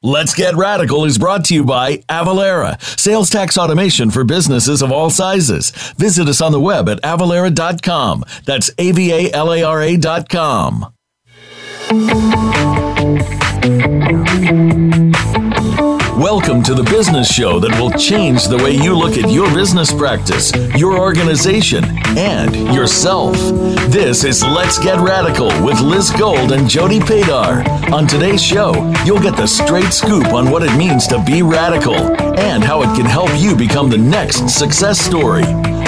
Let's Get Radical is brought to you by Avalara, sales tax automation for businesses of all sizes. Visit us on the web at avalara.com. That's avalara.com. Welcome to the business show that will change the way you look at your business practice, your organization, and yourself. This is Let's Get Radical with Liz Gold and Jody Padar. On today's show, you'll get the straight scoop on what it means to be radical and how it can help you become the next success story.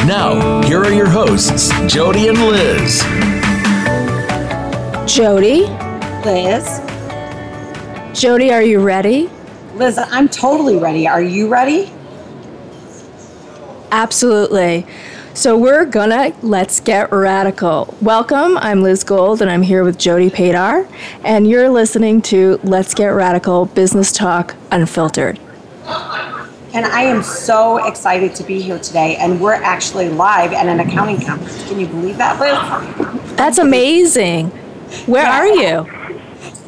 Now, here are your hosts, Jody and Liz. Jody? Liz? Jody, are you ready? Liz, I'm totally ready. Are you ready? Absolutely. So we're gonna Let's Get Radical. Welcome. I'm Liz Gold, and I'm here with Jody Padar, and you're listening to Let's Get Radical Business Talk Unfiltered. And I am so excited to be here today, and we're actually live at an accounting conference. Can you believe that, Liz? That's amazing. Where are you?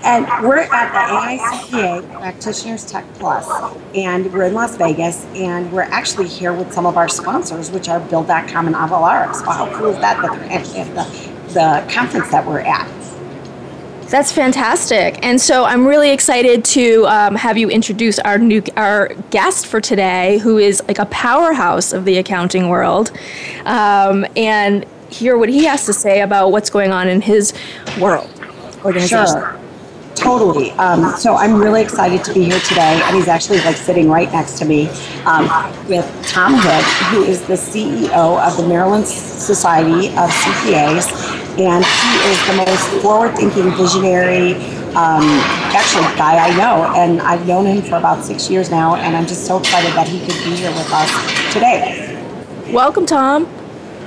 And we're at the AICPA Practitioners Tech Plus, and we're in Las Vegas, and we're actually here with some of our sponsors, which are Build.com and Avalara. So how cool is that they're actually at the conference that we're at? That's fantastic. And so I'm really excited to have you introduce our guest for today, who is like a powerhouse of the accounting world, and hear what he has to say about what's going on in his world organization. Sure. Totally. So I'm really excited to be here today, and he's actually like sitting right next to me with Tom Hood, who is the CEO of the Maryland Society of CPAs, and he is the most forward-thinking, visionary, actually guy I know, and I've known him for about 6 years now, and I'm just so excited that he could be here with us today. Welcome, Tom.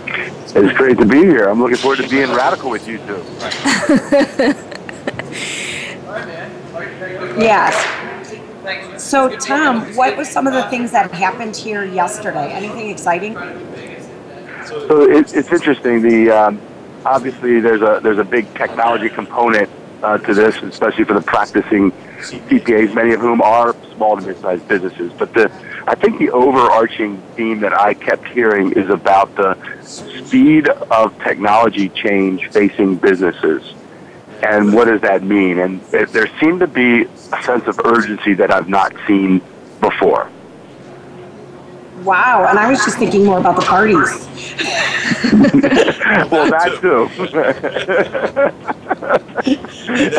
It's great to be here. I'm looking forward to being radical with you too. Yes. So, Tom, what were some of the things that happened here yesterday? Anything exciting? So it's interesting. Obviously, there's a big technology component to this, especially for the practicing CPAs, many of whom are small to mid-sized businesses. But I think the overarching theme that I kept hearing is about the speed of technology change facing businesses. And what does that mean? And there seemed to be a sense of urgency that I've not seen before. Wow, and I was just thinking more about the parties. Well, that too.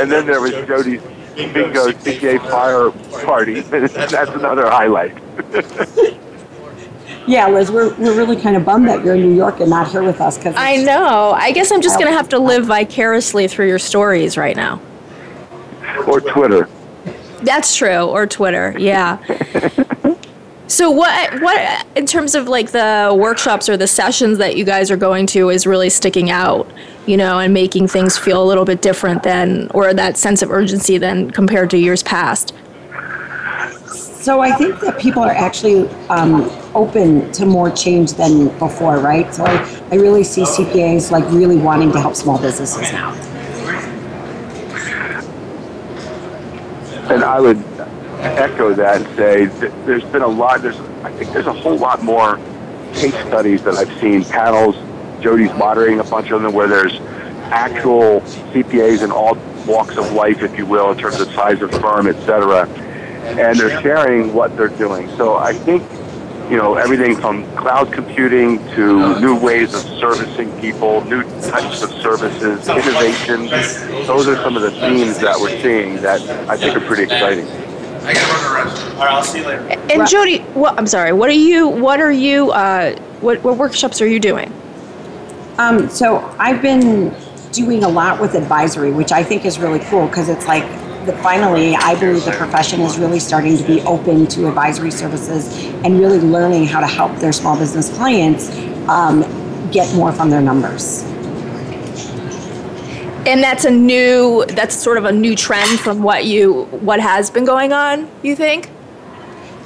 And then there was Jody's Bingo CPA Fire Party. That's another highlight. Yeah, Liz, we're really kind of bummed that you're in New York and not here with us. Cause I know. I guess I'm just going to have to live vicariously through your stories right now. Or Twitter. That's true, or Twitter, yeah. So what in terms of like the workshops or the sessions that you guys are going to is really sticking out, you know, and making things feel a little bit different than, or that sense of urgency than compared to years past? So I think that people are actually open to more change than before, right? So I really see CPAs like really wanting to help small businesses now. And I would echo that and say that there's been I think there's a whole lot more case studies that I've seen, panels, Jody's moderating a bunch of them where there's actual CPAs in all walks of life, if you will, in terms of size of firm, et cetera. And they're sharing what they're doing. So I think, you know, everything from cloud computing to new ways of servicing people, new types of services, innovation, those are some of the themes that we're seeing that I think are pretty exciting. I gotta run the rest. All right, I'll see you later. And Jody, what workshops are you doing? So I've been doing a lot with advisory, which I think is really cool because it's like finally, I believe the profession is really starting to be open to advisory services and really learning how to help their small business clients get more from their numbers. And that's sort of a new trend from what has been going on, you think?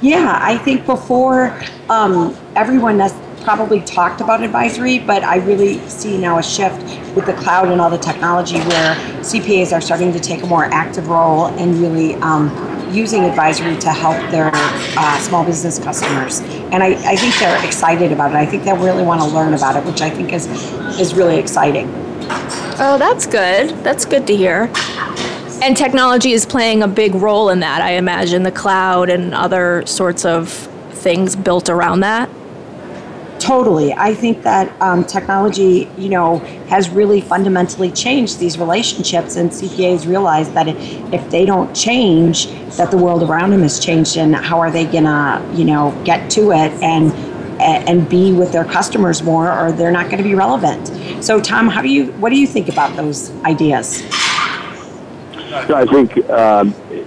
Yeah, I think before everyone has probably talked about advisory, but I really see now a shift with the cloud and all the technology where CPAs are starting to take a more active role and really using advisory to help their small business customers. And I think they're excited about it. I think they really want to learn about it, which I think is really exciting. Oh, that's good. That's good to hear. And technology is playing a big role in that, I imagine, the cloud and other sorts of things built around that. Totally. I think that technology, has really fundamentally changed these relationships, and CPAs realize that if they don't change, that the world around them has changed, and how are they going to, get to it and be with their customers more, or they're not going to be relevant. So, Tom, what do you think about those ideas? Yeah, I think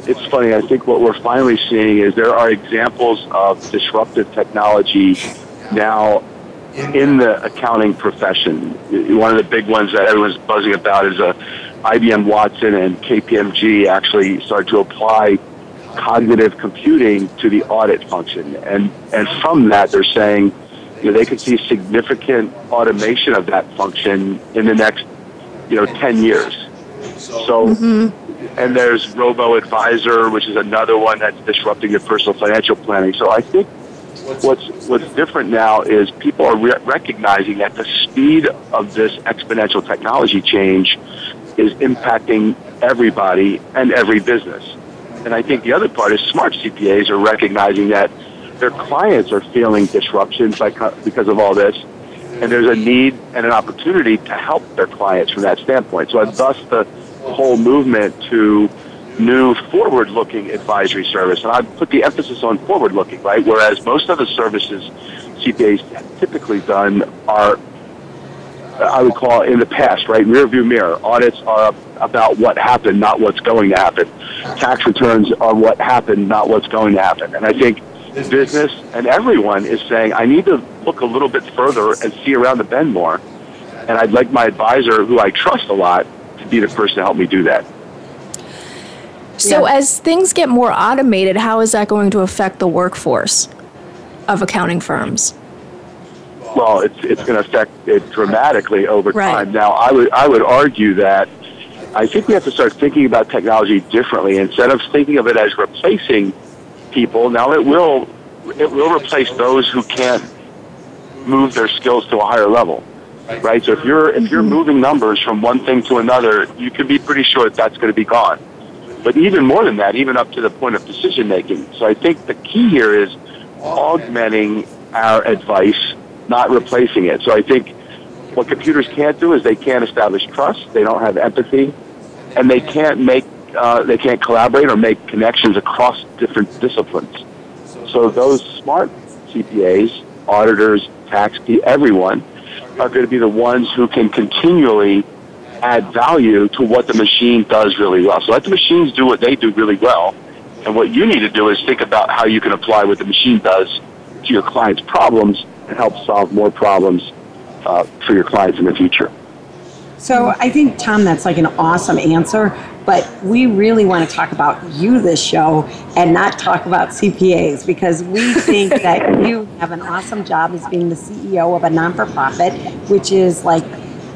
it's funny. I think what we're finally seeing is there are examples of disruptive technology now in the accounting profession. One of the big ones that everyone's buzzing about is IBM Watson and KPMG actually started to apply cognitive computing to the audit function. And from that, they're saying they could see significant automation of that function in the next 10 years. So, and there's RoboAdvisor, which is another one that's disrupting your personal financial planning. So I think what's different now is people are recognizing that the speed of this exponential technology change is impacting everybody and every business. And I think the other part is smart CPAs are recognizing that their clients are feeling disruptions because of all this, and there's a need and an opportunity to help their clients from that standpoint. So thus the whole movement to new forward-looking advisory service, and I put the emphasis on forward-looking, right? Whereas most of the services CPAs have typically done are, I would call in the past, right, rearview mirror. Audits are about what happened, not what's going to happen. Tax returns are what happened, not what's going to happen. And I think business and everyone is saying, I need to look a little bit further and see around the bend more. And I'd like my advisor, who I trust a lot, to be the person to help me do that. So as things get more automated, how is that going to affect the workforce of accounting firms? Well, it's going to affect it dramatically over time. Now, I would argue that I think we have to start thinking about technology differently. Instead of thinking of it as replacing people, now it will replace those who can't move their skills to a higher level, right? So if you're moving numbers from one thing to another, you can be pretty sure that's going to be gone. But even more than that, even up to the point of decision making. So I think the key here is augmenting our advice, not replacing it. So I think what computers can't do is they can't establish trust, they don't have empathy, and they can't collaborate or make connections across different disciplines. So those smart CPAs, auditors, tax people, everyone are going to be the ones who can continually add value to what the machine does really well. So let the machines do what they do really well, and what you need to do is think about how you can apply what the machine does to your client's problems and help solve more problems for your clients in the future. So I think, Tom, that's like an awesome answer, but we really want to talk about you this show and not talk about CPAs, because we think that you have an awesome job as being the CEO of a non-for-profit, which is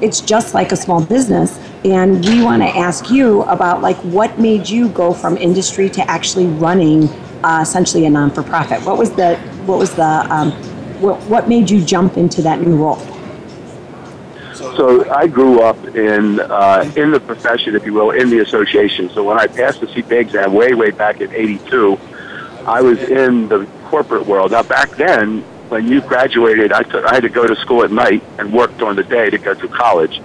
it's just like a small business, and we want to ask you about what made you go from industry to actually running essentially a non-for-profit. What made you jump into that new role? So I grew up in the profession, if you will, in the association. So when I passed the CPA exam way back in '82, I was in the corporate world. Now back then, when you graduated, I had to go to school at night and work during the day to go through college.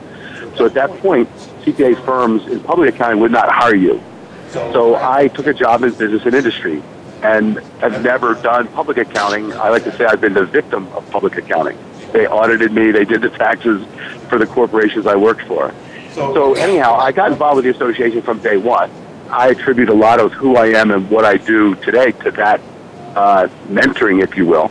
So at that point, CPA firms in public accounting would not hire you. So I took a job in business and industry, and I've never done public accounting. I like to say I've been the victim of public accounting. They audited me. They did the taxes for the corporations I worked for. So anyhow, I got involved with the association from day one. I attribute a lot of who I am and what I do today to that mentoring, if you will.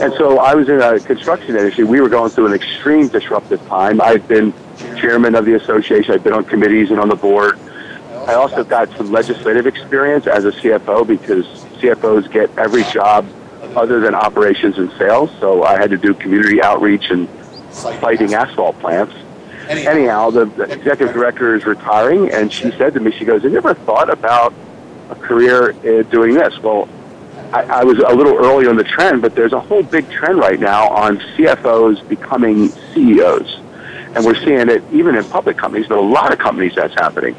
And so I was in a construction industry. We were going through an extreme disruptive time. I've been chairman of the association. I've been on committees and on the board. I also got some legislative experience as a CFO because CFOs get every job other than operations and sales. So I had to do community outreach and fighting asphalt plants. Anyhow, the executive director is retiring, and she said to me, she goes, "I never thought about a career doing this." Well, I was a little early on the trend, but there's a whole big trend right now on CFOs becoming CEOs. And we're seeing it even in public companies, but a lot of companies that's happening.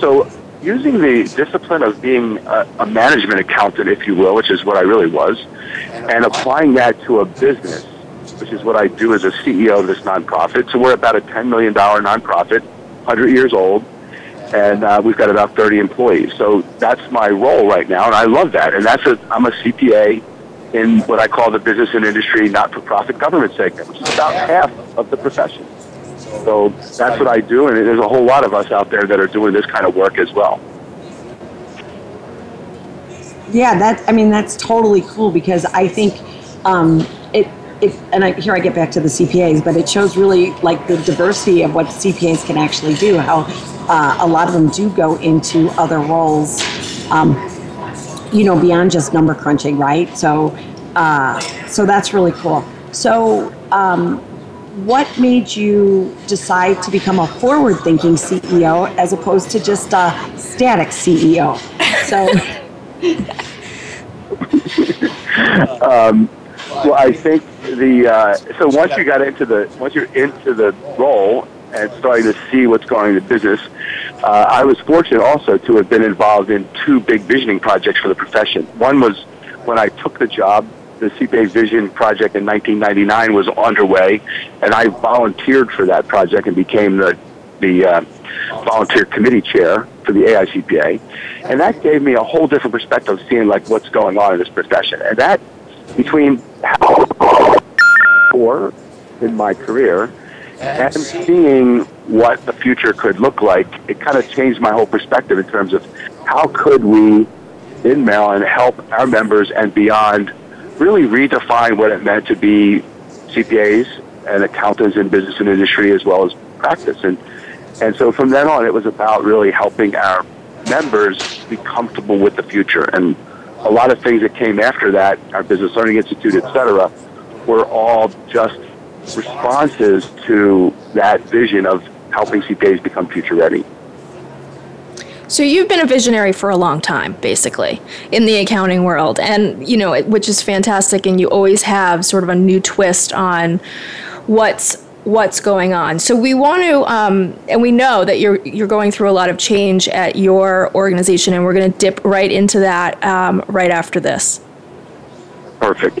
So using the discipline of being a management accountant, if you will, which is what I really was, and applying that to a business, which is what I do as a CEO of this nonprofit. So we're about a $10 million nonprofit, 100 years old, and we've got about 30 employees. So that's my role right now, and I love that. And that's I'm a CPA in what I call the business and industry not-for-profit government segment, which is about half of the profession. So that's what I do, and there's a whole lot of us out there that are doing this kind of work as well. Yeah, that's totally cool, because I think here I get back to the CPAs, but it shows really like the diversity of what CPAs can actually do, how a lot of them do go into other roles, beyond just number crunching, right? So so that's really cool. So what made you decide to become a forward-thinking CEO as opposed to just a static CEO? So, well, I think once you're into the role and starting to see what's going on in the business, I was fortunate also to have been involved in two big visioning projects for the profession. One was when I took the job. The CPA Vision project in 1999 was underway, and I volunteered for that project and became the volunteer committee chair for the AICPA. And that gave me a whole different perspective of seeing, like, what's going on in this profession. And that, between four in my career and seeing what the future could look like, it kind of changed my whole perspective in terms of how could we, in Maryland, help our members and beyond really redefine what it meant to be CPAs and accountants in business and industry as well as practice. And so from then on, it was about really helping our members be comfortable with the future. And a lot of things that came after that, our Business Learning Institute, et cetera, were all just responses to that vision of helping CPAs become future ready. So you've been a visionary for a long time, basically, in the accounting world, and which is fantastic. And you always have sort of a new twist on what's going on. So we want to, and we know that you're going through a lot of change at your organization, and we're going to dip right into that right after this. Perfect.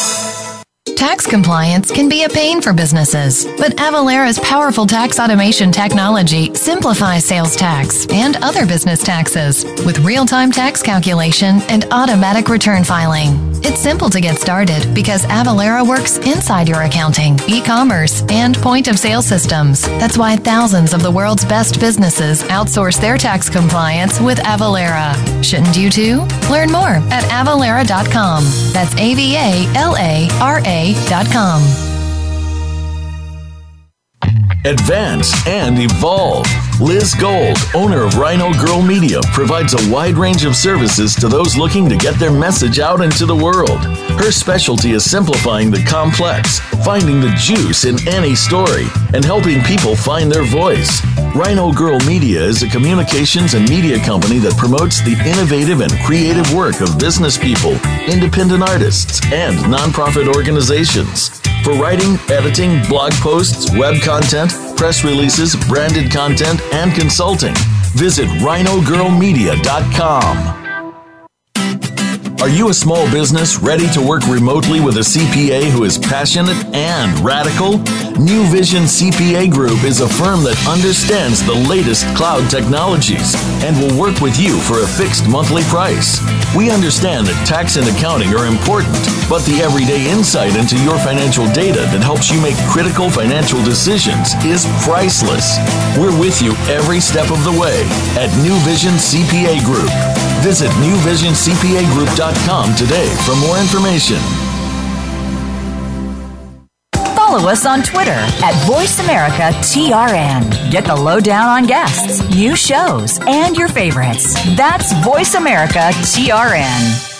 Tax compliance can be a pain for businesses, but Avalara's powerful tax automation technology simplifies sales tax and other business taxes with real-time tax calculation and automatic return filing. It's simple to get started because Avalara works inside your accounting, e-commerce, and point-of-sale systems. That's why thousands of the world's best businesses outsource their tax compliance with Avalara. Shouldn't you too? Learn more at avalara.com. That's avalara.com. Advance and evolve. Liz Gold, owner of Rhino Girl Media, provides a wide range of services to those looking to get their message out into the world. Her specialty is simplifying the complex, finding the juice in any story, and helping people find their voice. Rhino Girl Media is a communications and media company that promotes the innovative and creative work of business people, independent artists, and nonprofit organizations. For writing, editing, blog posts, web content, press releases, branded content, and consulting, visit rhinogirlmedia.com. Are you a small business ready to work remotely with a CPA who is passionate and radical? New Vision CPA Group is a firm that understands the latest cloud technologies and will work with you for a fixed monthly price. We understand that tax and accounting are important, but the everyday insight into your financial data that helps you make critical financial decisions is priceless. We're with you every step of the way at New Vision CPA Group. Visit newvisioncpagroup.com today for more information. Follow us on Twitter at VoiceAmericaTRN. Get the lowdown on guests, new shows, and your favorites. That's VoiceAmericaTRN.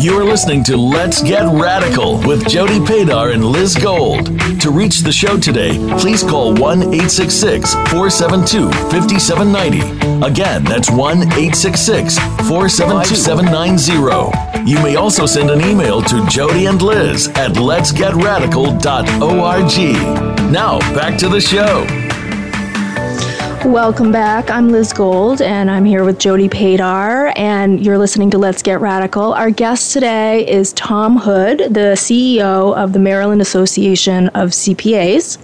You are listening to Let's Get Radical with Jody Padar and Liz Gold. To reach the show today, please call 1-866-472-5790. Again, that's 1-866-472-5790. You may also send an email to Jody and Liz at letsgetradical.org. Now, back to the show. Welcome back. I'm Liz Gold, and I'm here with Jody Padar, and you're listening to Let's Get Radical. Our guest today is Tom Hood, the CEO of the Maryland Association of CPAs.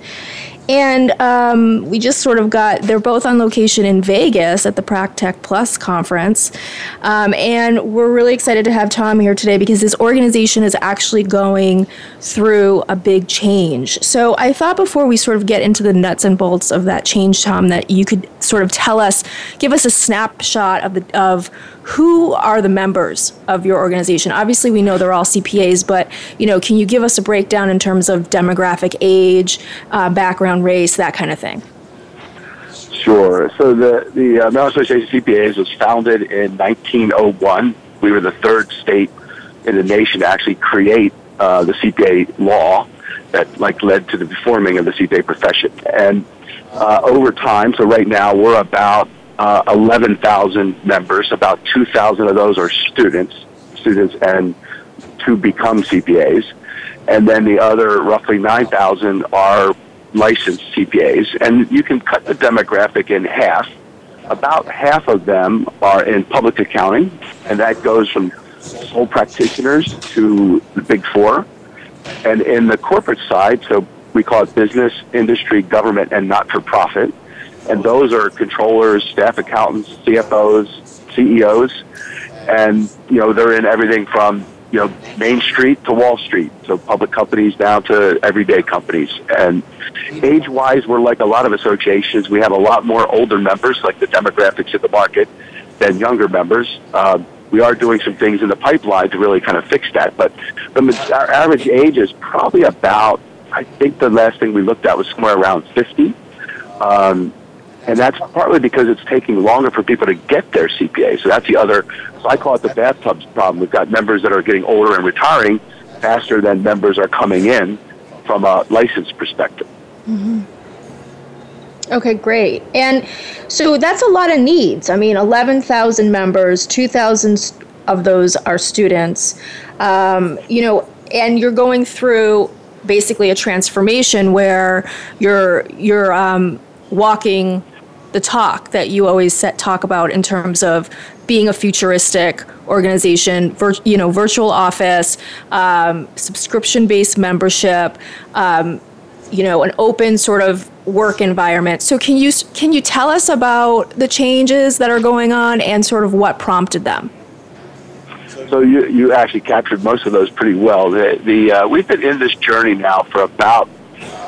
And we just sort of they're both on location in Vegas at the PracTech Plus conference. And we're really excited to have Tom here today because this organization is actually going through a big change. So I thought before we sort of get into the nuts and bolts of that change, Tom, that you could sort of give us a snapshot of who are the members of your organization. Obviously, we know they're all CPAs, but can you give us a breakdown in terms of demographic, age, background, race, that kind of thing? Sure. So the Maryland Society of CPAs was founded in 1901. We were the third state in the nation to actually create the CPA law that led to the forming of the CPA profession. And over time, so right now we're about 11,000 members. About 2,000 of those are students and to become CPAs. And then the other roughly 9,000 are licensed CPAs, and you can cut the demographic in half. About half of them are in public accounting, and that goes from sole practitioners to the Big Four. And in the corporate side, so we call it business, industry, government, and not-for-profit, and those are controllers, staff accountants, CFOs, CEOs, and they're in everything from Main Street to Wall Street, so public companies down to everyday companies. And age-wise, we're like a lot of associations. We have a lot more older members, like the demographics of the market, than younger members. We are doing some things in the pipeline to really kind of fix that. But our average age is probably about, I think the last thing we looked at was somewhere around 50. And that's partly because it's taking longer for people to get their CPA. So that's so I call it the bathtub problem. We've got members that are getting older and retiring faster than members are coming in from a license perspective. Mm-hmm. Okay, great. And so that's a lot of needs. I mean, 11,000 members, 2,000 of those are students, and you're going through basically a transformation where you're walking the talk that you always talk about in terms of being a futuristic organization, virtual office, subscription-based membership, an open sort of work environment. So can you tell us about the changes that are going on and sort of what prompted them? So you actually captured most of those pretty well. We've been in this journey now for about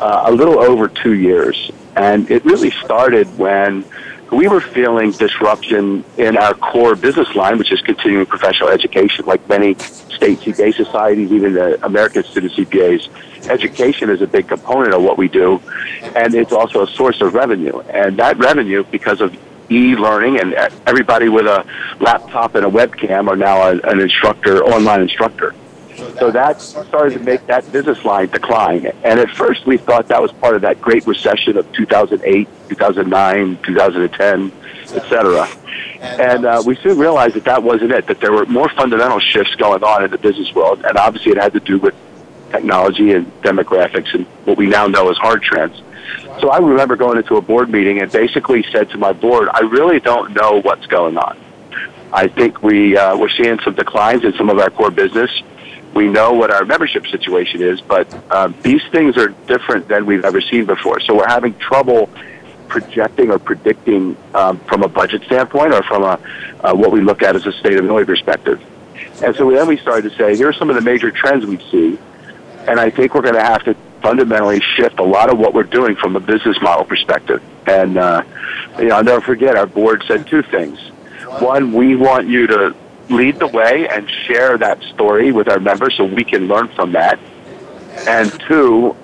a little over 2 years. And it really started when we were feeling disruption in our core business line, which is continuing professional education. Like many state CPA societies, even the American Student CPAs, education is a big component of what we do, and it's also a source of revenue. And that revenue, because of e-learning, and everybody with a laptop and a webcam are now an instructor, online instructor. So that started to make that business line decline. And at first we thought that was part of that great recession of 2008, 2009, 2010, et cetera. And we soon realized that wasn't it, that there were more fundamental shifts going on in the business world. And obviously it had to do with technology and demographics and what we now know as hard trends. So I remember going into a board meeting and basically said to my board, I really don't know what's going on. I think we're seeing some declines in some of our core business. We know what our membership situation is, but these things are different than we've ever seen before. So we're having trouble projecting or predicting from a budget standpoint or from a what we look at as a state of Illinois perspective. And so then we started to say, here are some of the major trends we see, and I think we're going to have to fundamentally shift a lot of what we're doing from a business model perspective. And I'll never forget, our board said two things. One, we want you to lead the way and share that story with our members so we can learn from that. And two,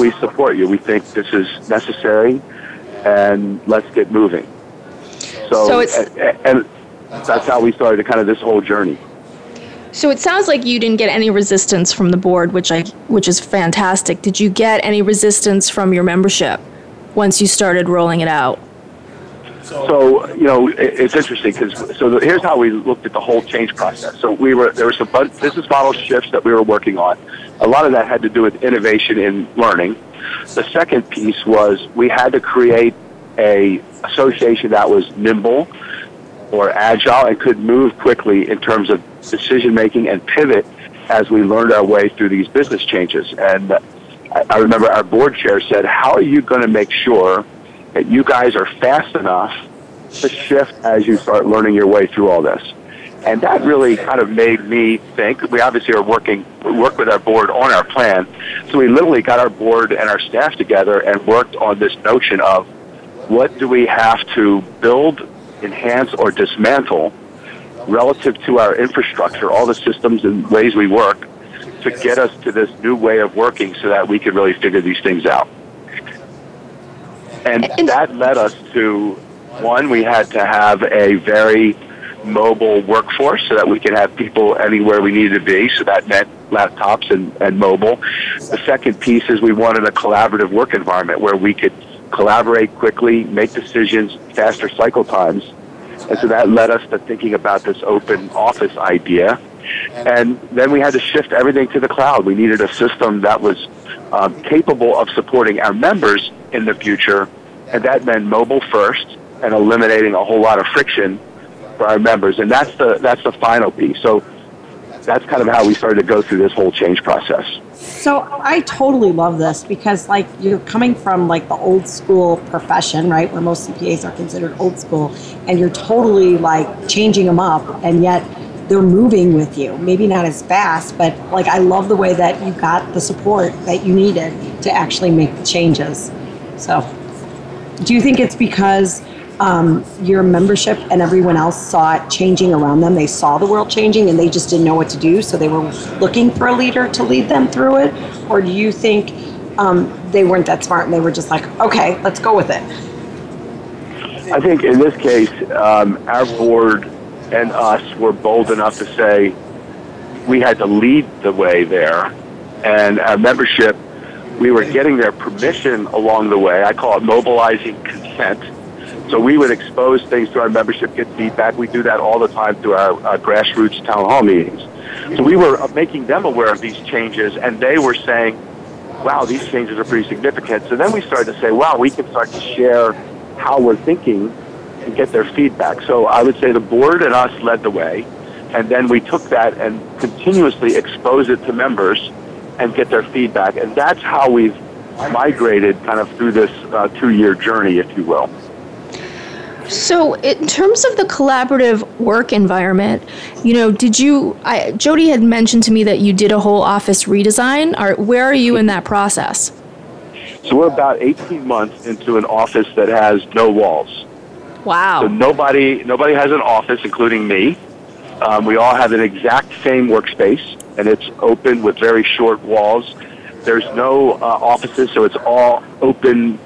we support you. We think this is necessary, and let's get moving. So it's, and that's how we started kind of this whole journey. So it sounds like you didn't get any resistance from the board, which is fantastic. Did you get any resistance from your membership once you started rolling it out? So, it's interesting because here's how we looked at the whole change process. So there were some business model shifts that we were working on. A lot of that had to do with innovation in learning. The second piece was we had to create an association that was nimble or agile and could move quickly in terms of decision making and pivot as we learned our way through these business changes. And I remember our board chair said, "How are you going to make sure that you guys are fast enough to shift as you start learning your way through all this?" And that really kind of made me think. We obviously are work with our board on our plan. So we literally got our board and our staff together and worked on this notion of what do we have to build, enhance, or dismantle relative to our infrastructure, all the systems and ways we work, to get us to this new way of working so that we can really figure these things out. And that led us to, one, we had to have a very mobile workforce so that we could have people anywhere we needed to be, so that meant laptops and mobile. The second piece is we wanted a collaborative work environment where we could collaborate quickly, make decisions, faster cycle times. And so that led us to thinking about this open office idea. And then we had to shift everything to the cloud. We needed a system that was capable of supporting our members in the future, and that meant mobile first and eliminating a whole lot of friction for our members. And that's the final piece. So that's kind of how we started to go through this whole change process. So I totally love this because, like, you're coming from, like, the old school profession, right, where most CPAs are considered old school, and you're totally, like, changing them up, and yet they're moving with you. Maybe not as fast, but, like, I love the way that you got the support that you needed to actually make the changes. So do you think it's because your membership and everyone else saw it changing around them? They saw the world changing and they just didn't know what to do, so they were looking for a leader to lead them through it? Or do you think they weren't that smart and they were just like, okay, let's go with it? I think in this case, our board and us were bold enough to say we had to lead the way there, and our membership, we were getting their permission along the way. I call it mobilizing consent. So we would expose things to our membership, get feedback. We do that all the time through our grassroots town hall meetings. So we were making them aware of these changes, and they were saying, wow, these changes are pretty significant. So then we started to say, wow, we can start to share how we're thinking and get their feedback. So I would say the board and us led the way, and then we took that and continuously exposed it to members and get their feedback. And that's how we've migrated kind of through this two-year journey, if you will. So in terms of the collaborative work environment, Jody had mentioned to me that you did a whole office redesign. Where are you in that process? So we're about 18 months into an office that has no walls. Wow. So nobody has an office, including me. We all have an exact same workspace, and it's open with very short walls. There's no offices, so it's all open.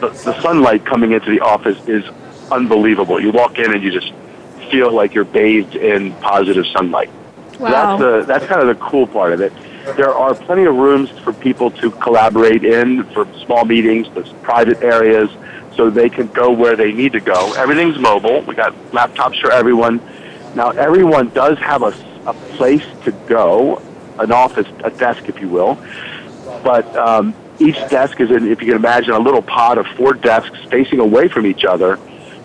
The sunlight coming into the office is unbelievable. You walk in and you just feel like you're bathed in positive sunlight. Wow. So that's kind of the cool part of it. There are plenty of rooms for people to collaborate in, for small meetings, there's private areas, so they can go where they need to go. Everything's mobile. We got laptops for everyone. Now, everyone does have a place to go an office, a desk, if you will. But each desk is, if you can imagine, a little pod of four desks facing away from each other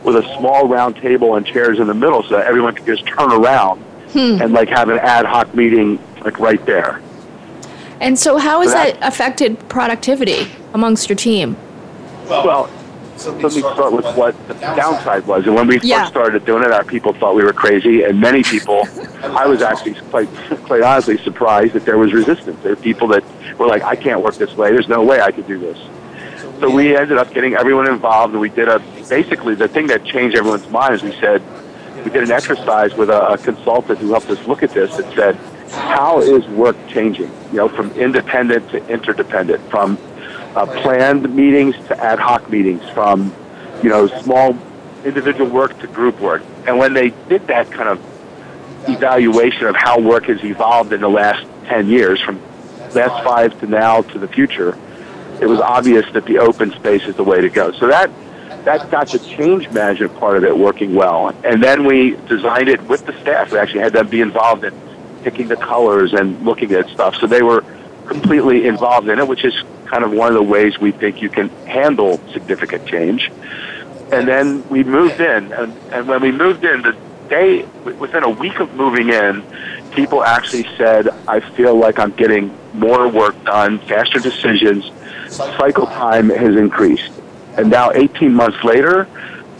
with a small round table and chairs in the middle so that everyone can just turn around and, like, have an ad hoc meeting, like, right there. And so how has that affected productivity amongst your team? Well, let me start with what the downside was. And when we first started doing it, our people thought we were crazy, and many people, I was actually quite honestly surprised that there was resistance. There were people that were like, I can't work this way. There's no way I could do this. So we ended up getting everyone involved, and we did basically the thing that changed everyone's mind is we did an exercise with a consultant who helped us look at this and said, how is work changing, you know, from independent to interdependent, from planned meetings to ad hoc meetings, from, you know, small individual work to group work. And when they did that kind of evaluation of how work has evolved in the last 10 years, from last 5 to now to the future, it was obvious that the open space is the way to go. So that got the change management part of it working well. And then we designed it with the staff. We actually had them be involved in picking the colors and looking at stuff. So they were completely involved in it, which is kind of one of the ways we think you can handle significant change. And then we moved in. And when we moved in, within a week of moving in, people actually said, I feel like I'm getting more work done, faster decisions. Cycle time has increased. And now 18 months later,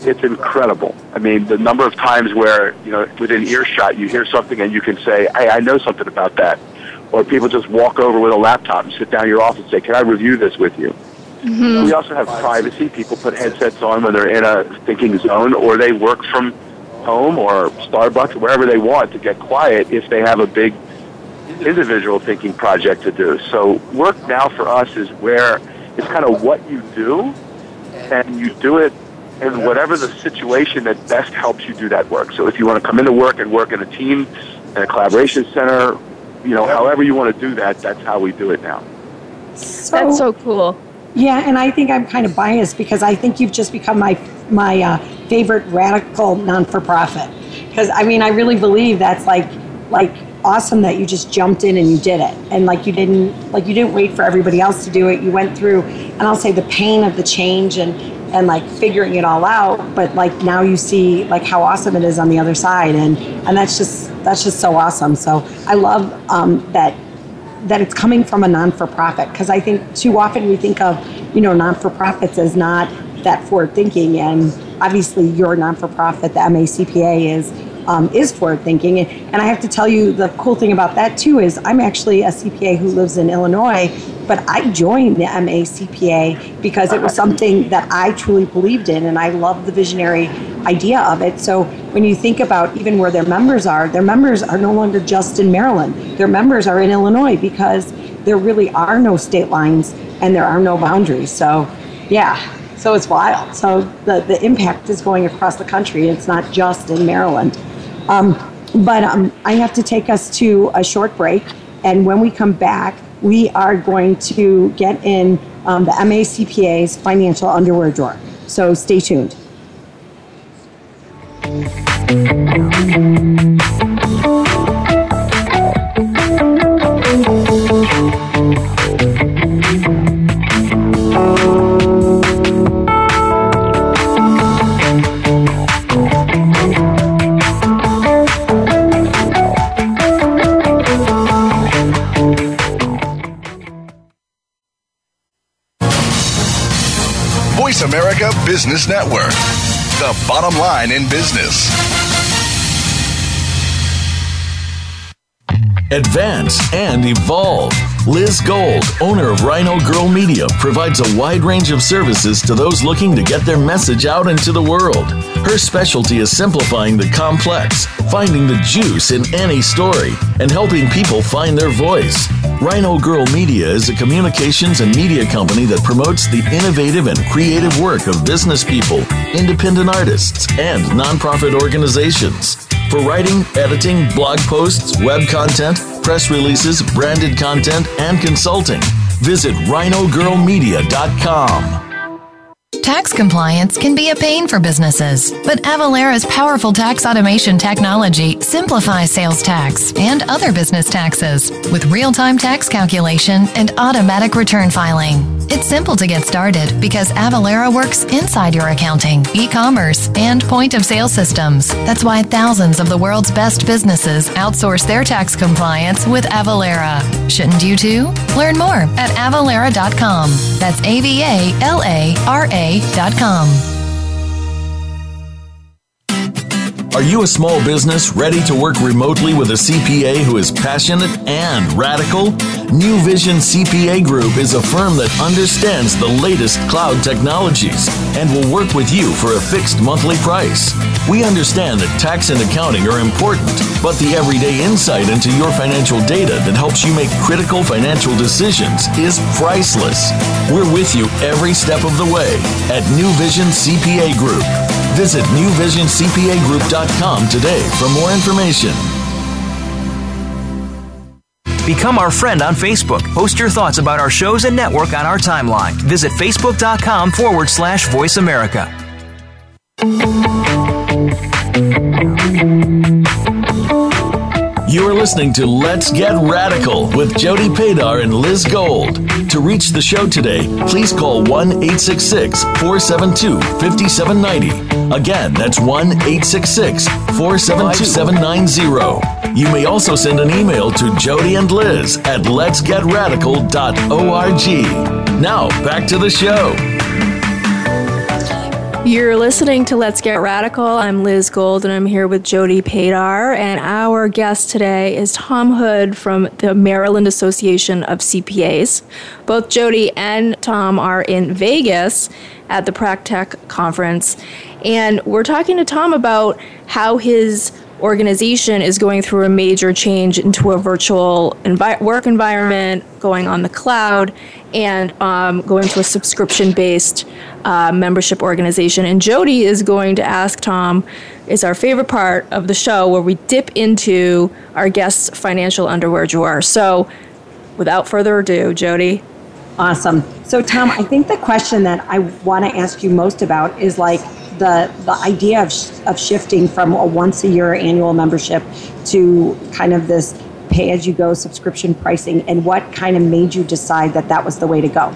it's incredible. I mean, the number of times where, you know, within earshot, you hear something and you can say, hey, I know something about that. Or people just walk over with a laptop and sit down in your office and say, can I review this with you? Mm-hmm. We also have privacy. People put headsets on when they're in a thinking zone, or they work from home or Starbucks, wherever they want, to get quiet if they have a big individual thinking project to do. So work now for us is where it's kind of what you do, and you do it in whatever the situation that best helps you do that work. So if you want to come into work and work in a team, in a collaboration center, you know, however you want to do that, that's how we do it now. That's so cool. Yeah, and I think I'm kind of biased because I think you've just become my favorite radical non-for-profit. Because, I mean, I really believe that's like awesome that you just jumped in and you did it. And you didn't wait for everybody else to do it. You went through, and I'll say, the pain of the change and like figuring it all out, but like now you see like how awesome it is on the other side, and that's just so awesome. So I love that it's coming from a non-for-profit, because I think too often we think of, you know, non-for-profits as not that forward thinking, and obviously your non-for-profit, the MACPA, is forward thinking. And I have to tell you, the cool thing about that too is I'm actually a CPA who lives in Illinois, but I joined the MACPA because it was something that I truly believed in, and I love the visionary idea of it. So when you think about even where their members are no longer just in Maryland. Their members are in Illinois, because there really are no state lines and there are no boundaries. So yeah, so it's wild. So the impact is going across the country. It's not just in Maryland. But I have to take us to a short break, and when we come back, we are going to get in the MACPA's financial underwear drawer. So stay tuned. America Business Network, the bottom line in business. Advance and evolve. Liz Gold, owner of Rhino Girl Media, provides a wide range of services to those looking to get their message out into the world. Her specialty is simplifying the complex, finding the juice in any story, and helping people find their voice. Rhino Girl Media is a communications and media company that promotes the innovative and creative work of business people, independent artists, and nonprofit organizations. For writing, editing, blog posts, web content, press releases, branded content, and consulting, visit rhinogirlmedia.com. Tax compliance can be a pain for businesses, but Avalara's powerful tax automation technology simplifies sales tax and other business taxes with real-time tax calculation and automatic return filing. It's simple to get started because Avalara works inside your accounting, e-commerce, and point-of-sale systems. That's why thousands of the world's best businesses outsource their tax compliance with Avalara. Shouldn't you too? Learn more at Avalara.com. That's A-V-A-L-A-R-A. Are you a small business ready to work remotely with a CPA who is passionate and radical? New Vision CPA Group is a firm that understands the latest cloud technologies and will work with you for a fixed monthly price. We understand that tax and accounting are important, but the everyday insight into your financial data that helps you make critical financial decisions is priceless. We're with you every step of the way at New Vision CPA Group. Visit newvisioncpagroup.com today for more information. Become our friend on Facebook. Post your thoughts about our shows and network on our timeline. Visit Facebook.com/Voice America. You are listening to Let's Get Radical with Jody Padar and Liz Gold. To reach the show today, please call 1-866-472-5790. Again, that's 1-866-472-5790. You may also send an email to Jody and Liz at letsgetradical.org. Now, back to the show. You're listening to Let's Get Radical. I'm Liz Gold, and I'm here with Jody Padar. And our guest today is Tom Hood from the Maryland Association of CPAs. Both Jody and Tom are in Vegas at the PracTech Conference. And we're talking to Tom about how his organization is going through a major change into a virtual work environment, going on the cloud, and going to a subscription-based membership organization. And Jody is going to ask Tom, is our favorite part of the show where we dip into our guest's financial underwear drawer. So without further ado, Jody. Awesome. So Tom, I think the question that I want to ask you most about is like, the idea of shifting from a once a year annual membership to kind of this pay as you go subscription pricing, and what kind of made you decide that that was the way to go?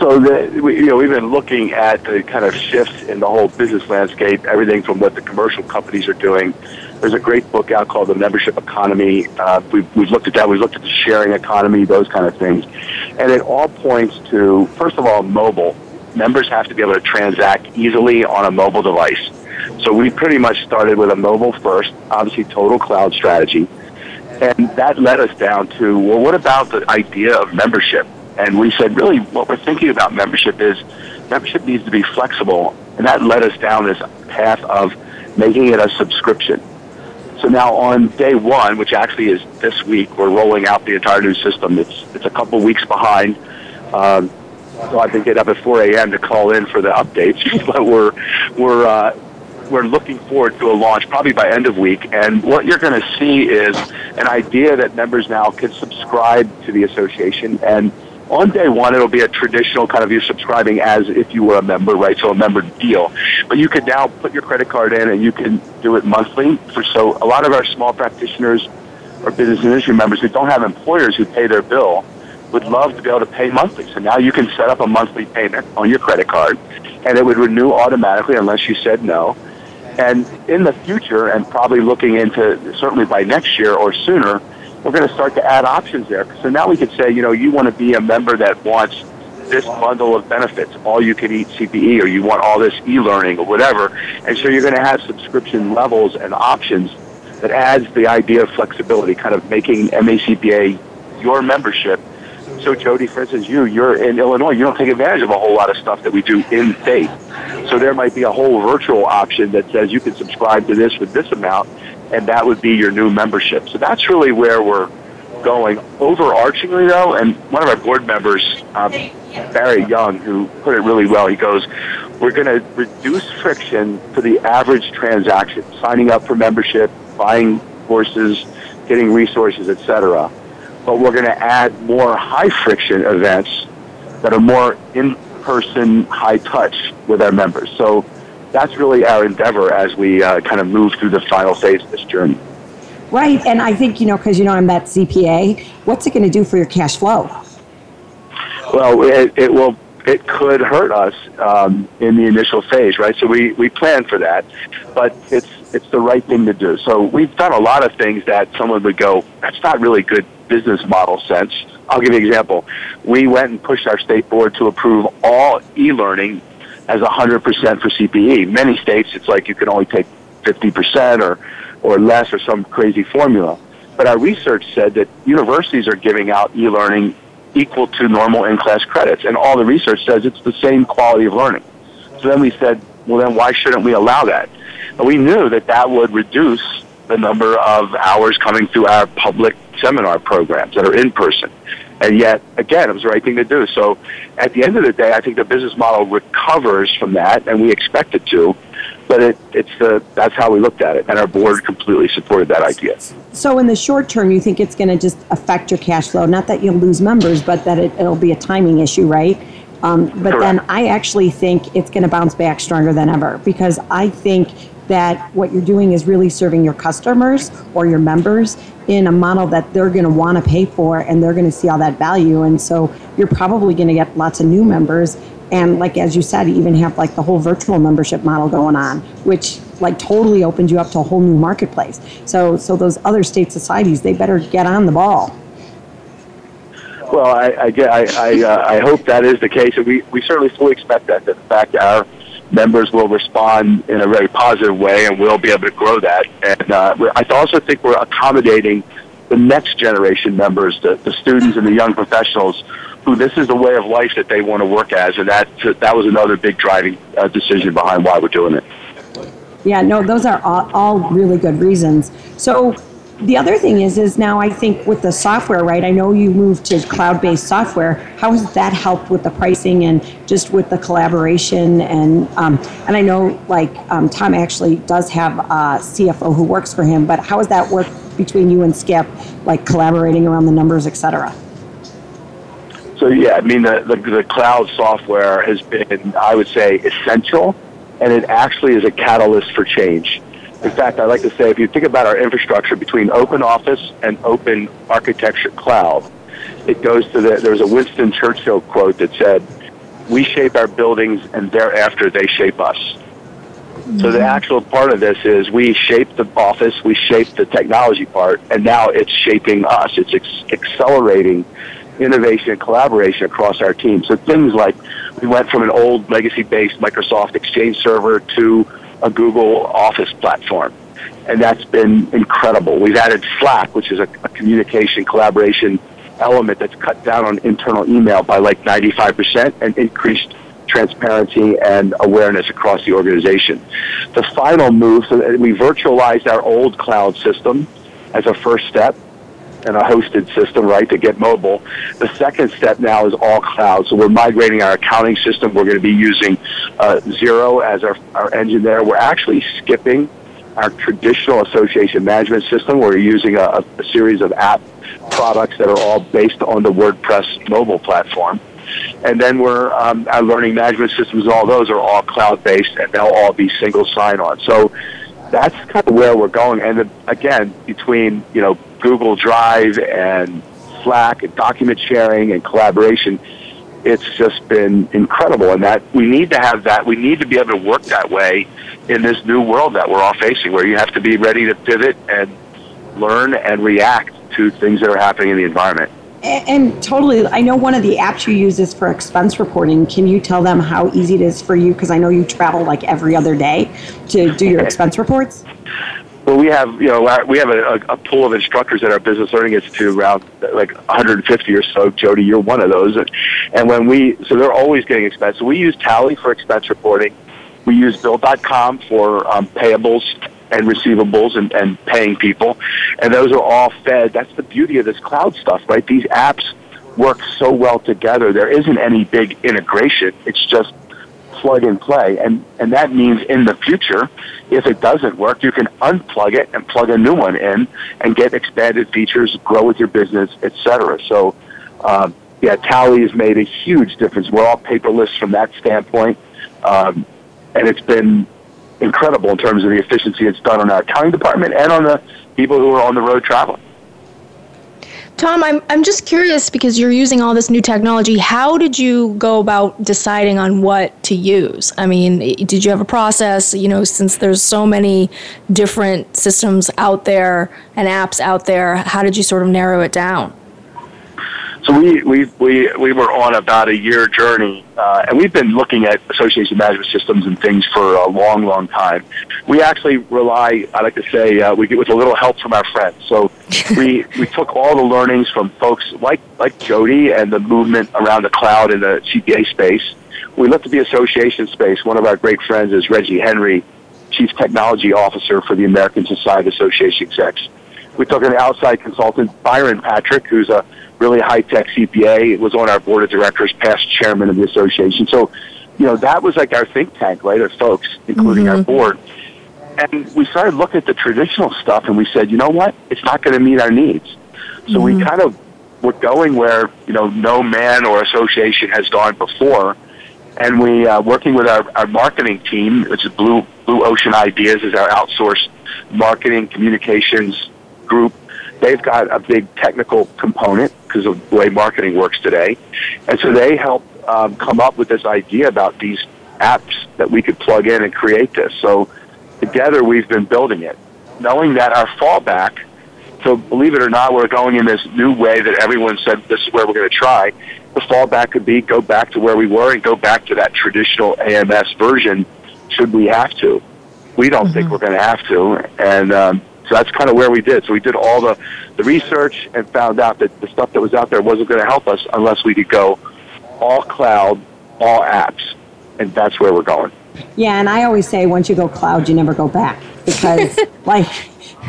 So we've been looking at the kind of shifts in the whole business landscape, everything from what the commercial companies are doing. There's a great book out called The Membership Economy. We've looked at that. We've looked at the sharing economy, those kind of things. And it all points to, first of all, mobile. Members have to be able to transact easily on a mobile device. So we pretty much started with a mobile first, obviously total cloud strategy. And that led us down to, well, what about the idea of membership? And we said, really, what we're thinking about membership is membership needs to be flexible. And that led us down this path of making it a subscription. So now on day one, which actually is this week, we're rolling out the entire new system. It's a couple weeks behind. So I've been getting up at 4 a.m. to call in for the updates, but we're looking forward to a launch probably by end of week. And what you're going to see is an idea that members now can subscribe to the association. And on day one, it'll be a traditional kind of you're subscribing as if you were a member, right? So a member deal. But you can now put your credit card in, and you can do it monthly. So a lot of our small practitioners or business industry members who don't have employers who pay their bill would love to be able to pay monthly. So now you can set up a monthly payment on your credit card, and it would renew automatically unless you said no. And in the future, and probably looking into certainly by next year or sooner, we're going to start to add options there. So now we could say, you know, you want to be a member that wants this bundle of benefits, all you can eat CPE, or you want all this e-learning or whatever. And so you're going to have subscription levels and options that adds the idea of flexibility, kind of making MACPA your membership. So, Jody, for instance, you're in Illinois. You don't take advantage of a whole lot of stuff that we do in state. So there might be a whole virtual option that says you can subscribe to this with this amount, and that would be your new membership. So that's really where we're going. Overarchingly, though, and one of our board members, Barry Young, who put it really well, he goes, we're going to reduce friction for the average transaction, signing up for membership, buying courses, getting resources, et cetera. But we're going to add more high-friction events that are more in in-person, high touch with our members. So that's really our endeavor as we kind of move through the final phase of this journey. Right, and I think, because I'm that CPA, what's it going to do for your cash flow? Well, it could hurt us in the initial phase, right? So we plan for that, but it's the right thing to do. So we've done a lot of things that someone would go, that's not really good business model sense. I'll give you an example. We went and pushed our state board to approve all e-learning as 100% for CPE. Many states, it's like you can only take 50% or less or some crazy formula. But our research said that universities are giving out e-learning equal to normal in-class credits, and all the research says it's the same quality of learning. So then we said, well, then why shouldn't we allow that? And we knew that that would reduce the number of hours coming through our public seminar programs that are in person. And yet, again, it was the right thing to do. So at the end of the day, I think the business model recovers from that, and we expect it to. But that's how we looked at it, and our board completely supported that idea. So in the short term, you think it's going to just affect your cash flow? Not that you'll lose members, but that it'll be a timing issue, right? But correct. Then I actually think it's going to bounce back stronger than ever, because I think that what you're doing is really serving your customers or your members in a model that they're going to want to pay for, and they're going to see all that value. And so you're probably going to get lots of new members. And like, as you said, even have like the whole virtual membership model going on, which like totally opens you up to a whole new marketplace. So those other state societies, they better get on the ball. Well, I hope that is the case. And we certainly fully expect that in fact, our members will respond in a very positive way, and we'll be able to grow that. And I also think we're accommodating the next generation members, the students and the young professionals, who this is the way of life that they want to work as, and that was another big driving decision behind why we're doing it. Yeah, no, those are all really good reasons. So the other thing is now I think with the software, right, I know you moved to cloud-based software. How has that helped with the pricing and just with the collaboration? And I know Tom actually does have a CFO who works for him, but how has that worked between you and Skip, like collaborating around the numbers, et cetera? So yeah, I mean the cloud software has been, I would say, essential, and it actually is a catalyst for change. In fact, I like to say, if you think about our infrastructure between Open Office and Open Architecture Cloud, it goes to there's a Winston Churchill quote that said, "We shape our buildings, and thereafter they shape us." Mm-hmm. So the actual part of this is we shape the office, we shape the technology part, and now it's shaping us. It's accelerating innovation and collaboration across our team. So things like we went from an old legacy-based Microsoft Exchange server to a Google Office platform, and that's been incredible. We've added Slack, which is a communication collaboration element that's cut down on internal email by like 95% and increased transparency and awareness across the organization. The final move, so that we virtualized our old cloud system as a first step, and a hosted system, right, to get mobile. The second step now is all cloud. So we're migrating our accounting system. We're going to be using Xero as our engine there. We're actually skipping our traditional association management system. We're using a series of app products that are all based on the WordPress mobile platform. And then our learning management systems, all those are all cloud-based, and they'll all be single sign-on. So that's kind of where we're going. And then, again, between, Google Drive and Slack and document sharing and collaboration, it's just been incredible. And that we need to have that. We need to be able to work that way in this new world that we're all facing, where you have to be ready to pivot and learn and react to things that are happening in the environment. And totally, I know one of the apps you use is for expense reporting. Can you tell them how easy it is for you? Because I know you travel like every other day to do your expense reports. Well, we have, a pool of instructors at our Business Learning Institute, around like 150 or so. Jody, you're one of those. And so they're always getting expense. So we use Tallie for expense reporting. We use Build.com for payables and receivables and paying people. And those are all fed. That's the beauty of this cloud stuff, right? These apps work so well together. There isn't any big integration. It's just plug and play, and that means in the future, if it doesn't work, you can unplug it and plug a new one in and get expanded features, grow with your business, etc. So yeah, Tallie has made a huge difference. We're all paperless from that standpoint, and it's been incredible in terms of the efficiency it's done on our accounting department and on the people who are on the road traveling. Tom, I'm just curious, because you're using all this new technology, how did you go about deciding on what to use? I mean, did you have a process, you know, since there's so many different systems out there and apps out there, how did you sort of narrow it down? So we were on about a year journey, and we've been looking at association management systems and things for a long, long time. We actually rely, I like to say, we get with a little help from our friends. So we took all the learnings from folks like Jody and the movement around the cloud in the CPA space. We looked at the association space. One of our great friends is Reggie Henry, Chief Technology Officer for the American Society of Association Execs. We took an outside consultant, Byron Patrick, who's a really high-tech CPA. It was on our board of directors, past chairman of the association. So, you know, that was like our think tank, right, of folks, including our board. And we started looking at the traditional stuff, and we said, you know what? It's not going to meet our needs. So we kind of were going where, you know, no man or association has gone before. And we, working with our marketing team, which is Blue Ocean Ideas, is our outsourced marketing communications group. They've got a big technical component because of the way marketing works today. And so they helped come up with this idea about these apps that we could plug in and create this. So together we've been building it, knowing that our fallback, so believe it or not, we're going in this new way that everyone said this is where we're going to try. The fallback could be go back to where we were and go back to that traditional AMS version should we have to. We don't think we're going to have to. And so that's kind of where we did. So we did all the research and found out that the stuff that was out there wasn't going to help us unless we could go all cloud, all apps, and that's where we're going. Yeah, and I always say once you go cloud, you never go back because, like,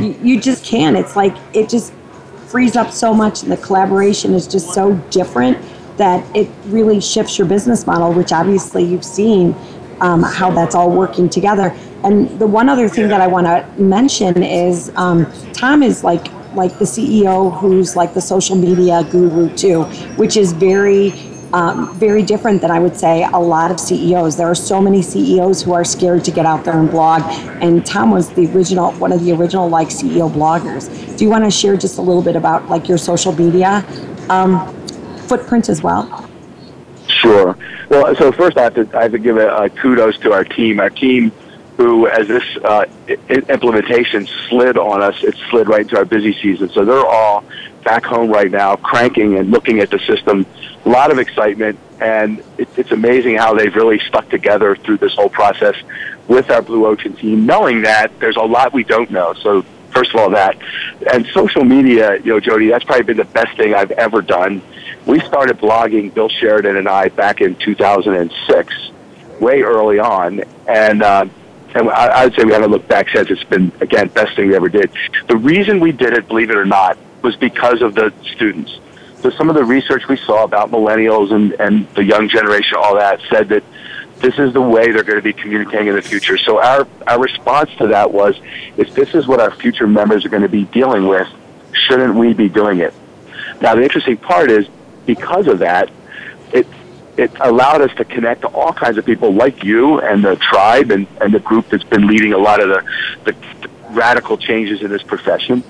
you just can't. It's like it just frees up so much, and the collaboration is just so different that it really shifts your business model, which obviously you've seen how that's all working together. And the one other thing that I want to mention is Tom is like the CEO who's like the social media guru too, which is very, very different than I would say a lot of CEOs. There are so many CEOs who are scared to get out there and blog. And Tom was the original, one of the original like CEO bloggers. Do you want to share just a little bit about like your social media footprint as well? Sure. Well, so first I have to give a kudos to our team. Our team, who, as this implementation slid on us, it slid right into our busy season. So they're all back home right now, cranking and looking at the system. A lot of excitement, and it's amazing how they've really stuck together through this whole process with our Blue Ocean team, knowing that there's a lot we don't know. So first of all, that. And social media, you know, Jody, that's probably been the best thing I've ever done. We started blogging, Bill Sheridan and I, back in 2006, way early on, and I would say we haven't looked back since. It's been, again, best thing we ever did. The reason we did it, believe it or not, was because of the students. So some of the research we saw about millennials and the young generation, all that, said that this is the way they're going to be communicating in the future. So our response to that was, if this is what our future members are going to be dealing with, shouldn't we be doing it? Now, the interesting part is, because of that, it allowed us to connect to all kinds of people like you and the tribe and the group that's been leading a lot of the radical changes in this profession.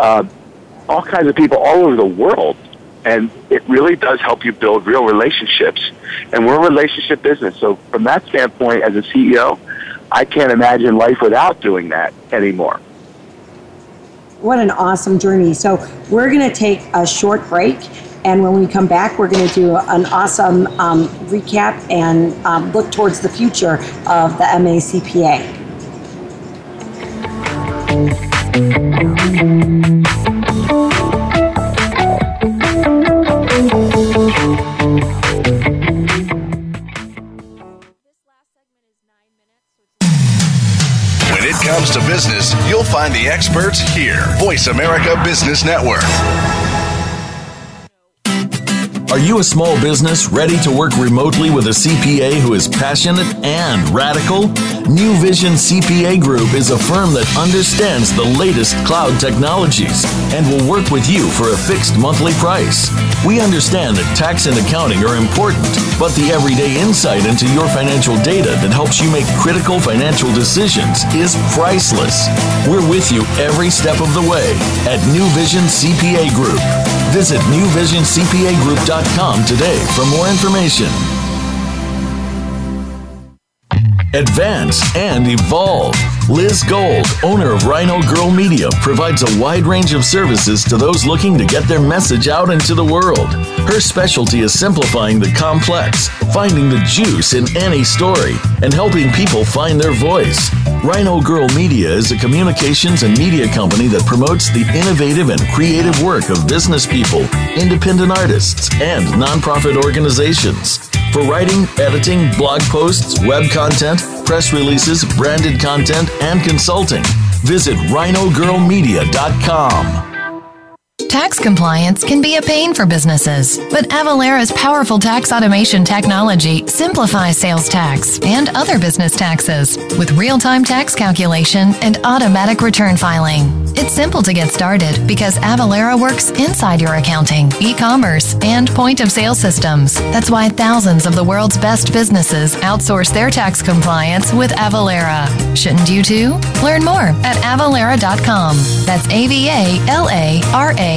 All kinds of people all over the world. And it really does help you build real relationships. And we're a relationship business. So from that standpoint, as a CEO, I can't imagine life without doing that anymore. What an awesome journey. So we're going to take a short break. And when we come back, we're going to do an awesome recap and look towards the future of the MACPA. When it comes to business, you'll find the experts here. Voice America Business Network. Are you a small business ready to work remotely with a CPA who is passionate and radical? New Vision CPA Group is a firm that understands the latest cloud technologies and will work with you for a fixed monthly price. We understand that tax and accounting are important, but the everyday insight into your financial data that helps you make critical financial decisions is priceless. We're with you every step of the way at New Vision CPA Group. Visit newvisioncpagroup.com today for more information. Advance and evolve. Liz Gold, owner of Rhino Girl Media, provides a wide range of services to those looking to get their message out into the world. Her specialty is simplifying the complex, finding the juice in any story, and helping people find their voice. Rhino Girl Media is a communications and media company that promotes the innovative and creative work of business people, independent artists, and nonprofit organizations. For writing, editing, blog posts, web content, press releases, branded content, and consulting, visit rhinogirlmedia.com. Tax compliance can be a pain for businesses, but Avalara's powerful tax automation technology simplifies sales tax and other business taxes with real-time tax calculation and automatic return filing. It's simple to get started because Avalara works inside your accounting, e-commerce, and point-of-sale systems. That's why thousands of the world's best businesses outsource their tax compliance with Avalara. Shouldn't you too? Learn more at avalara.com. That's avalara.com.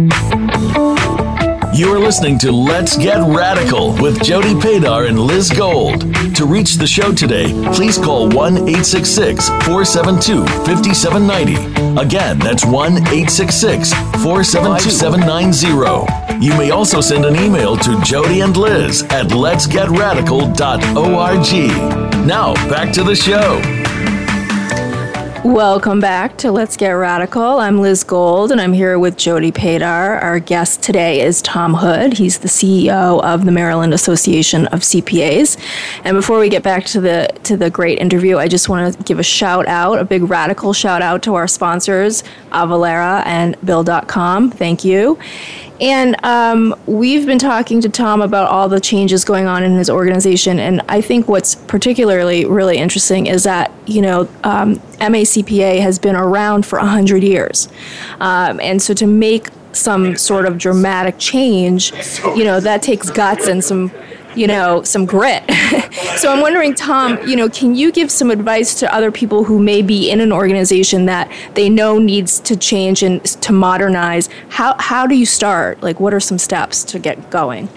You are listening to Let's Get Radical with Jody Padar and Liz Gold. To reach the show today, please call 1-866-472-5790. Again, that's 1-866-472-5790. You may also send an email to Jody and Liz at letsgetradical.org. Now, back to the show. Welcome back to Let's Get Radical. I'm Liz Gold, and I'm here with Jody Padar. Our guest today is Tom Hood. He's the CEO of the Maryland Association of CPAs. And before we get back to the great interview, I just want to give a shout out, a big radical shout out to our sponsors, Avalara and Build.com. Thank you. And we've been talking to Tom about all the changes going on in his organization, and I think what's particularly really interesting is that, you know, MACPA has been around for 100 years, and so to make some sort of dramatic change, you know, that takes guts and some grit. So I'm wondering, Tom, you know, can you give some advice to other people who may be in an organization that they know needs to change and to modernize? How do you start? Like, what are some steps to get going?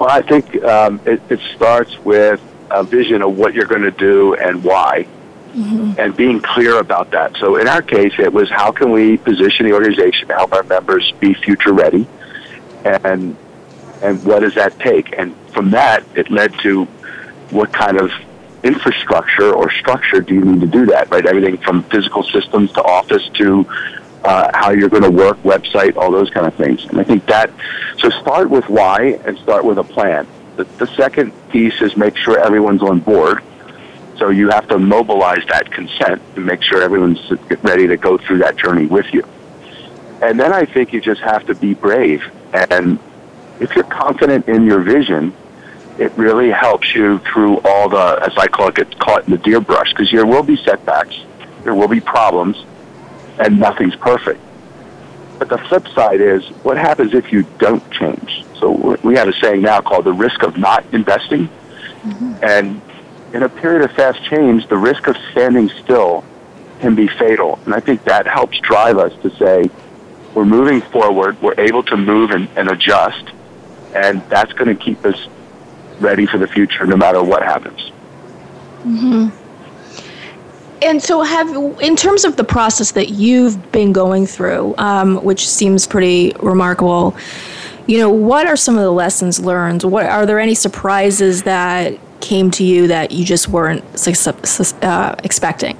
Well, I think it starts with a vision of what you're going to do and why, mm-hmm. and being clear about that. So in our case, it was how can we position the organization to help our members be future ready, and what does that take? And from that, it led to what kind of infrastructure or structure do you need to do that, right? Everything from physical systems to office to how you're going to work, website, all those kind of things. And I think that, so start with why and start with a plan. The second piece is make sure everyone's on board. So you have to mobilize that consent and make sure everyone's ready to go through that journey with you. And then I think you just have to be brave. And if you're confident in your vision, it really helps you through all the, as I call it, get caught in the deer brush, because there will be setbacks, there will be problems, and nothing's perfect. But the flip side is, what happens if you don't change? So we have a saying now called the risk of not investing. Mm-hmm. And in a period of fast change, the risk of standing still can be fatal. And I think that helps drive us to say, we're moving forward, we're able to move and adjust, and that's going to keep us ready for the future no matter what happens. Mm-hmm. And so in terms of the process that you've been going through, which seems pretty remarkable, you know, what are some of the lessons learned? Are there any surprises that came to you that you just weren't expecting?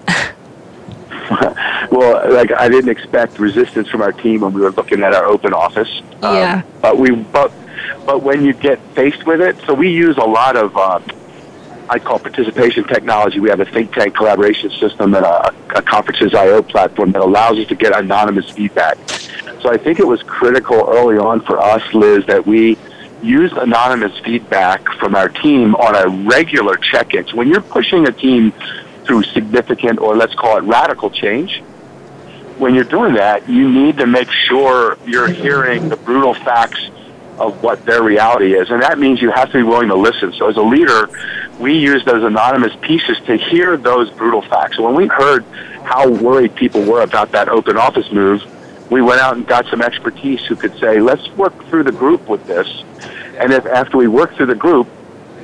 Well, like, I didn't expect resistance from our team when we were looking at our open office. Yeah. But when you get faced with it, so we use a lot of, I call participation technology. We have a think tank collaboration system and a Conferences IO platform that allows us to get anonymous feedback. So I think it was critical early on for us, Liz, that we use anonymous feedback from our team on a regular check-in. So when you're pushing a team through significant, or let's call it radical change, when you're doing that, you need to make sure you're hearing the brutal facts of what their reality is. And that means you have to be willing to listen. So as a leader, we use those anonymous pieces to hear those brutal facts. So when we heard how worried people were about that open office move, we went out and got some expertise who could say, let's work through the group with this. And if after we work through the group,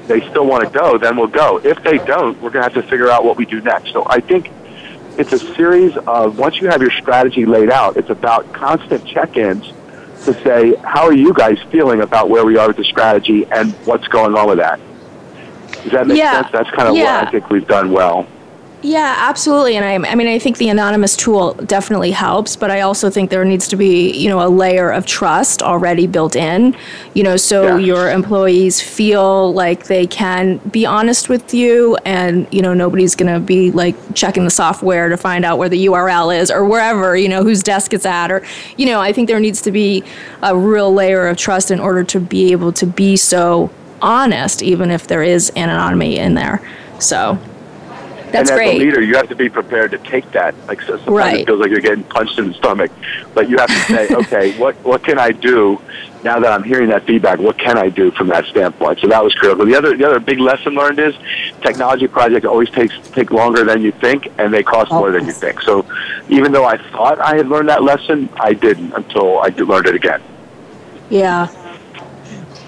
they still want to go, then we'll go. If they don't, we're going to have to figure out what we do next. So I think it's a series of, once you have your strategy laid out, it's about constant check-ins to say, how are you guys feeling about where we are with the strategy and what's going on with that? Does that make sense? That's kind of what I think we've done well. Yeah, absolutely. And I mean, I think the anonymous tool definitely helps, but I also think there needs to be, you know, a layer of trust already built in, you know, so your employees feel like they can be honest with you and, you know, nobody's going to be like checking the software to find out where the URL is or wherever, you know, whose desk it's at, or, you know, I think there needs to be a real layer of trust in order to be able to be so honest, even if there is an anonymity in there. So... That's and as a leader, you have to be prepared to take that. Like, so sometimes it feels like you're getting punched in the stomach. But you have to say, okay, what can I do now that I'm hearing that feedback? What can I do from that standpoint? So that was critical. The other big lesson learned is technology projects always take longer than you think, and they cost more than you think. So even though I thought I had learned that lesson, I didn't until I learned it again. Yeah.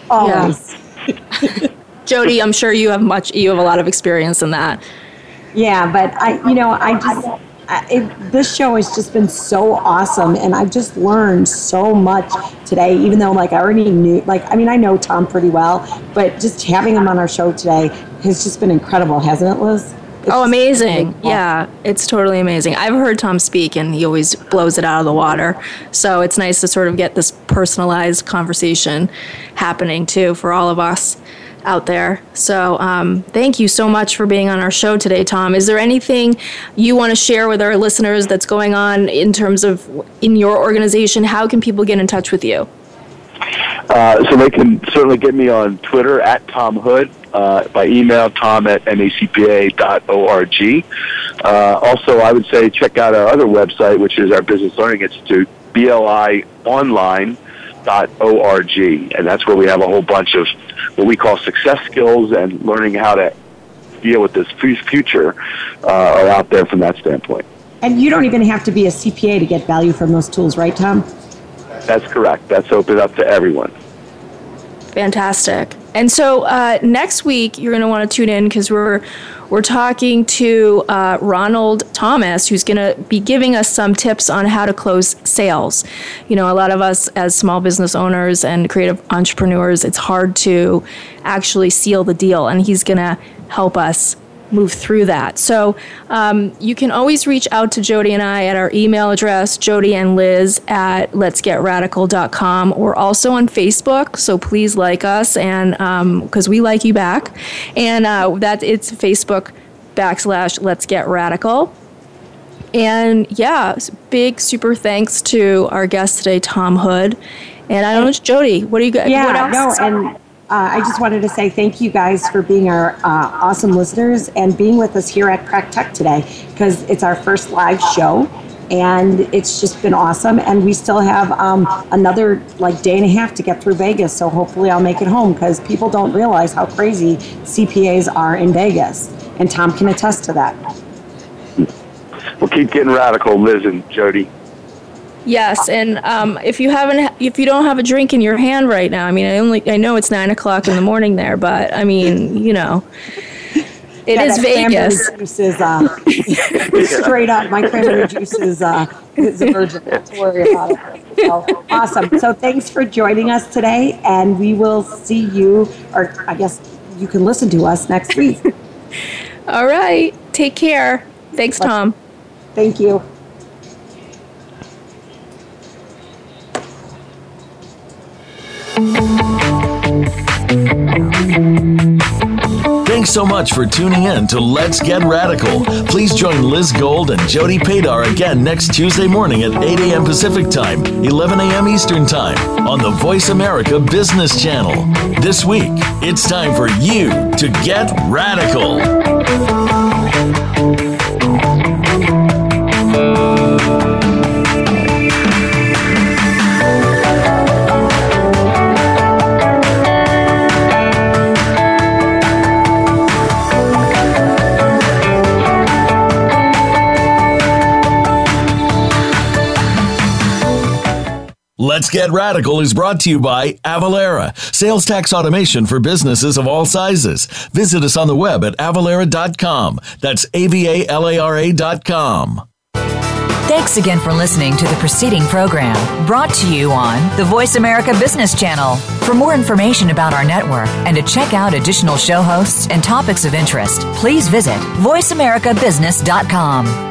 Always. Yeah. Jody, I'm sure you have a lot of experience in that. Yeah, but this show has just been so awesome, and I've just learned so much today, even though, like, I already knew, like, I mean, I know Tom pretty well, but just having him on our show today has just been incredible, hasn't it, Liz? Oh, amazing. Yeah, it's totally amazing. I've heard Tom speak, and he always blows it out of the water. So it's nice to sort of get this personalized conversation happening, too, for all of us out there. So thank you so much for being on our show today, Tom. Is there anything you want to share with our listeners that's going on in terms of in your organization? How can people get in touch with you? So they can certainly get me on Twitter at Tom Hood, by email, tom@macpa.org. Also, I would say check out our other website, which is our Business Learning Institute, BLI Online. .org, and that's where we have a whole bunch of what we call success skills and learning how to deal with this future are out there from that standpoint. And you don't even have to be a CPA to get value from those tools, right, Tom? That's correct. That's open up to everyone. Fantastic. And so next week, you're going to want to tune in because we're talking to Ronald Thomas, who's going to be giving us some tips on how to close sales. You know, a lot of us as small business owners and creative entrepreneurs, it's hard to actually seal the deal, and he's going to help us move through that. So you can always reach out to Jody and I at our email address, jodyandliz@letsgetradical.com. We're also on Facebook, so please like us, and because we like you back. And it's Facebook.com/Let's Get Radical. And yeah, big super thanks to our guest today, Tom Hood. And I don't know, Jody, what do you got? Yeah, no, and I just wanted to say thank you guys for being our awesome listeners and being with us here at PracTech today, because it's our first live show and it's just been awesome, and we still have another like day and a half to get through Vegas, so hopefully I'll make it home, because people don't realize how crazy CPAs are in Vegas, and Tom can attest to that. We'll keep getting radical, Liz and Jody. Yes, and if you don't have a drink in your hand right now, I mean, I know it's 9:00 in the morning there, but I mean, you know, it is Vegas. Juice is, straight up, my cranberry juice is a virgin. Not to worry about it. So, awesome. So thanks for joining us today, and we will see you, or I guess you can listen to us next week. All right. Take care. Thanks, Tom. Thank you. Thanks so much for tuning in to Let's Get Radical. Please join Liz Gold and Jody Padar again next Tuesday morning at 8 a.m. Pacific Time, 11 a.m. Eastern Time on the Voice America Business Channel. This week, it's time for you to get radical. Let's Get Radical is brought to you by Avalara, sales tax automation for businesses of all sizes. Visit us on the web at avalara.com. That's avalara.com. Thanks again for listening to the preceding program brought to you on the Voice America Business Channel. For more information about our network and to check out additional show hosts and topics of interest, please visit voiceamericabusiness.com.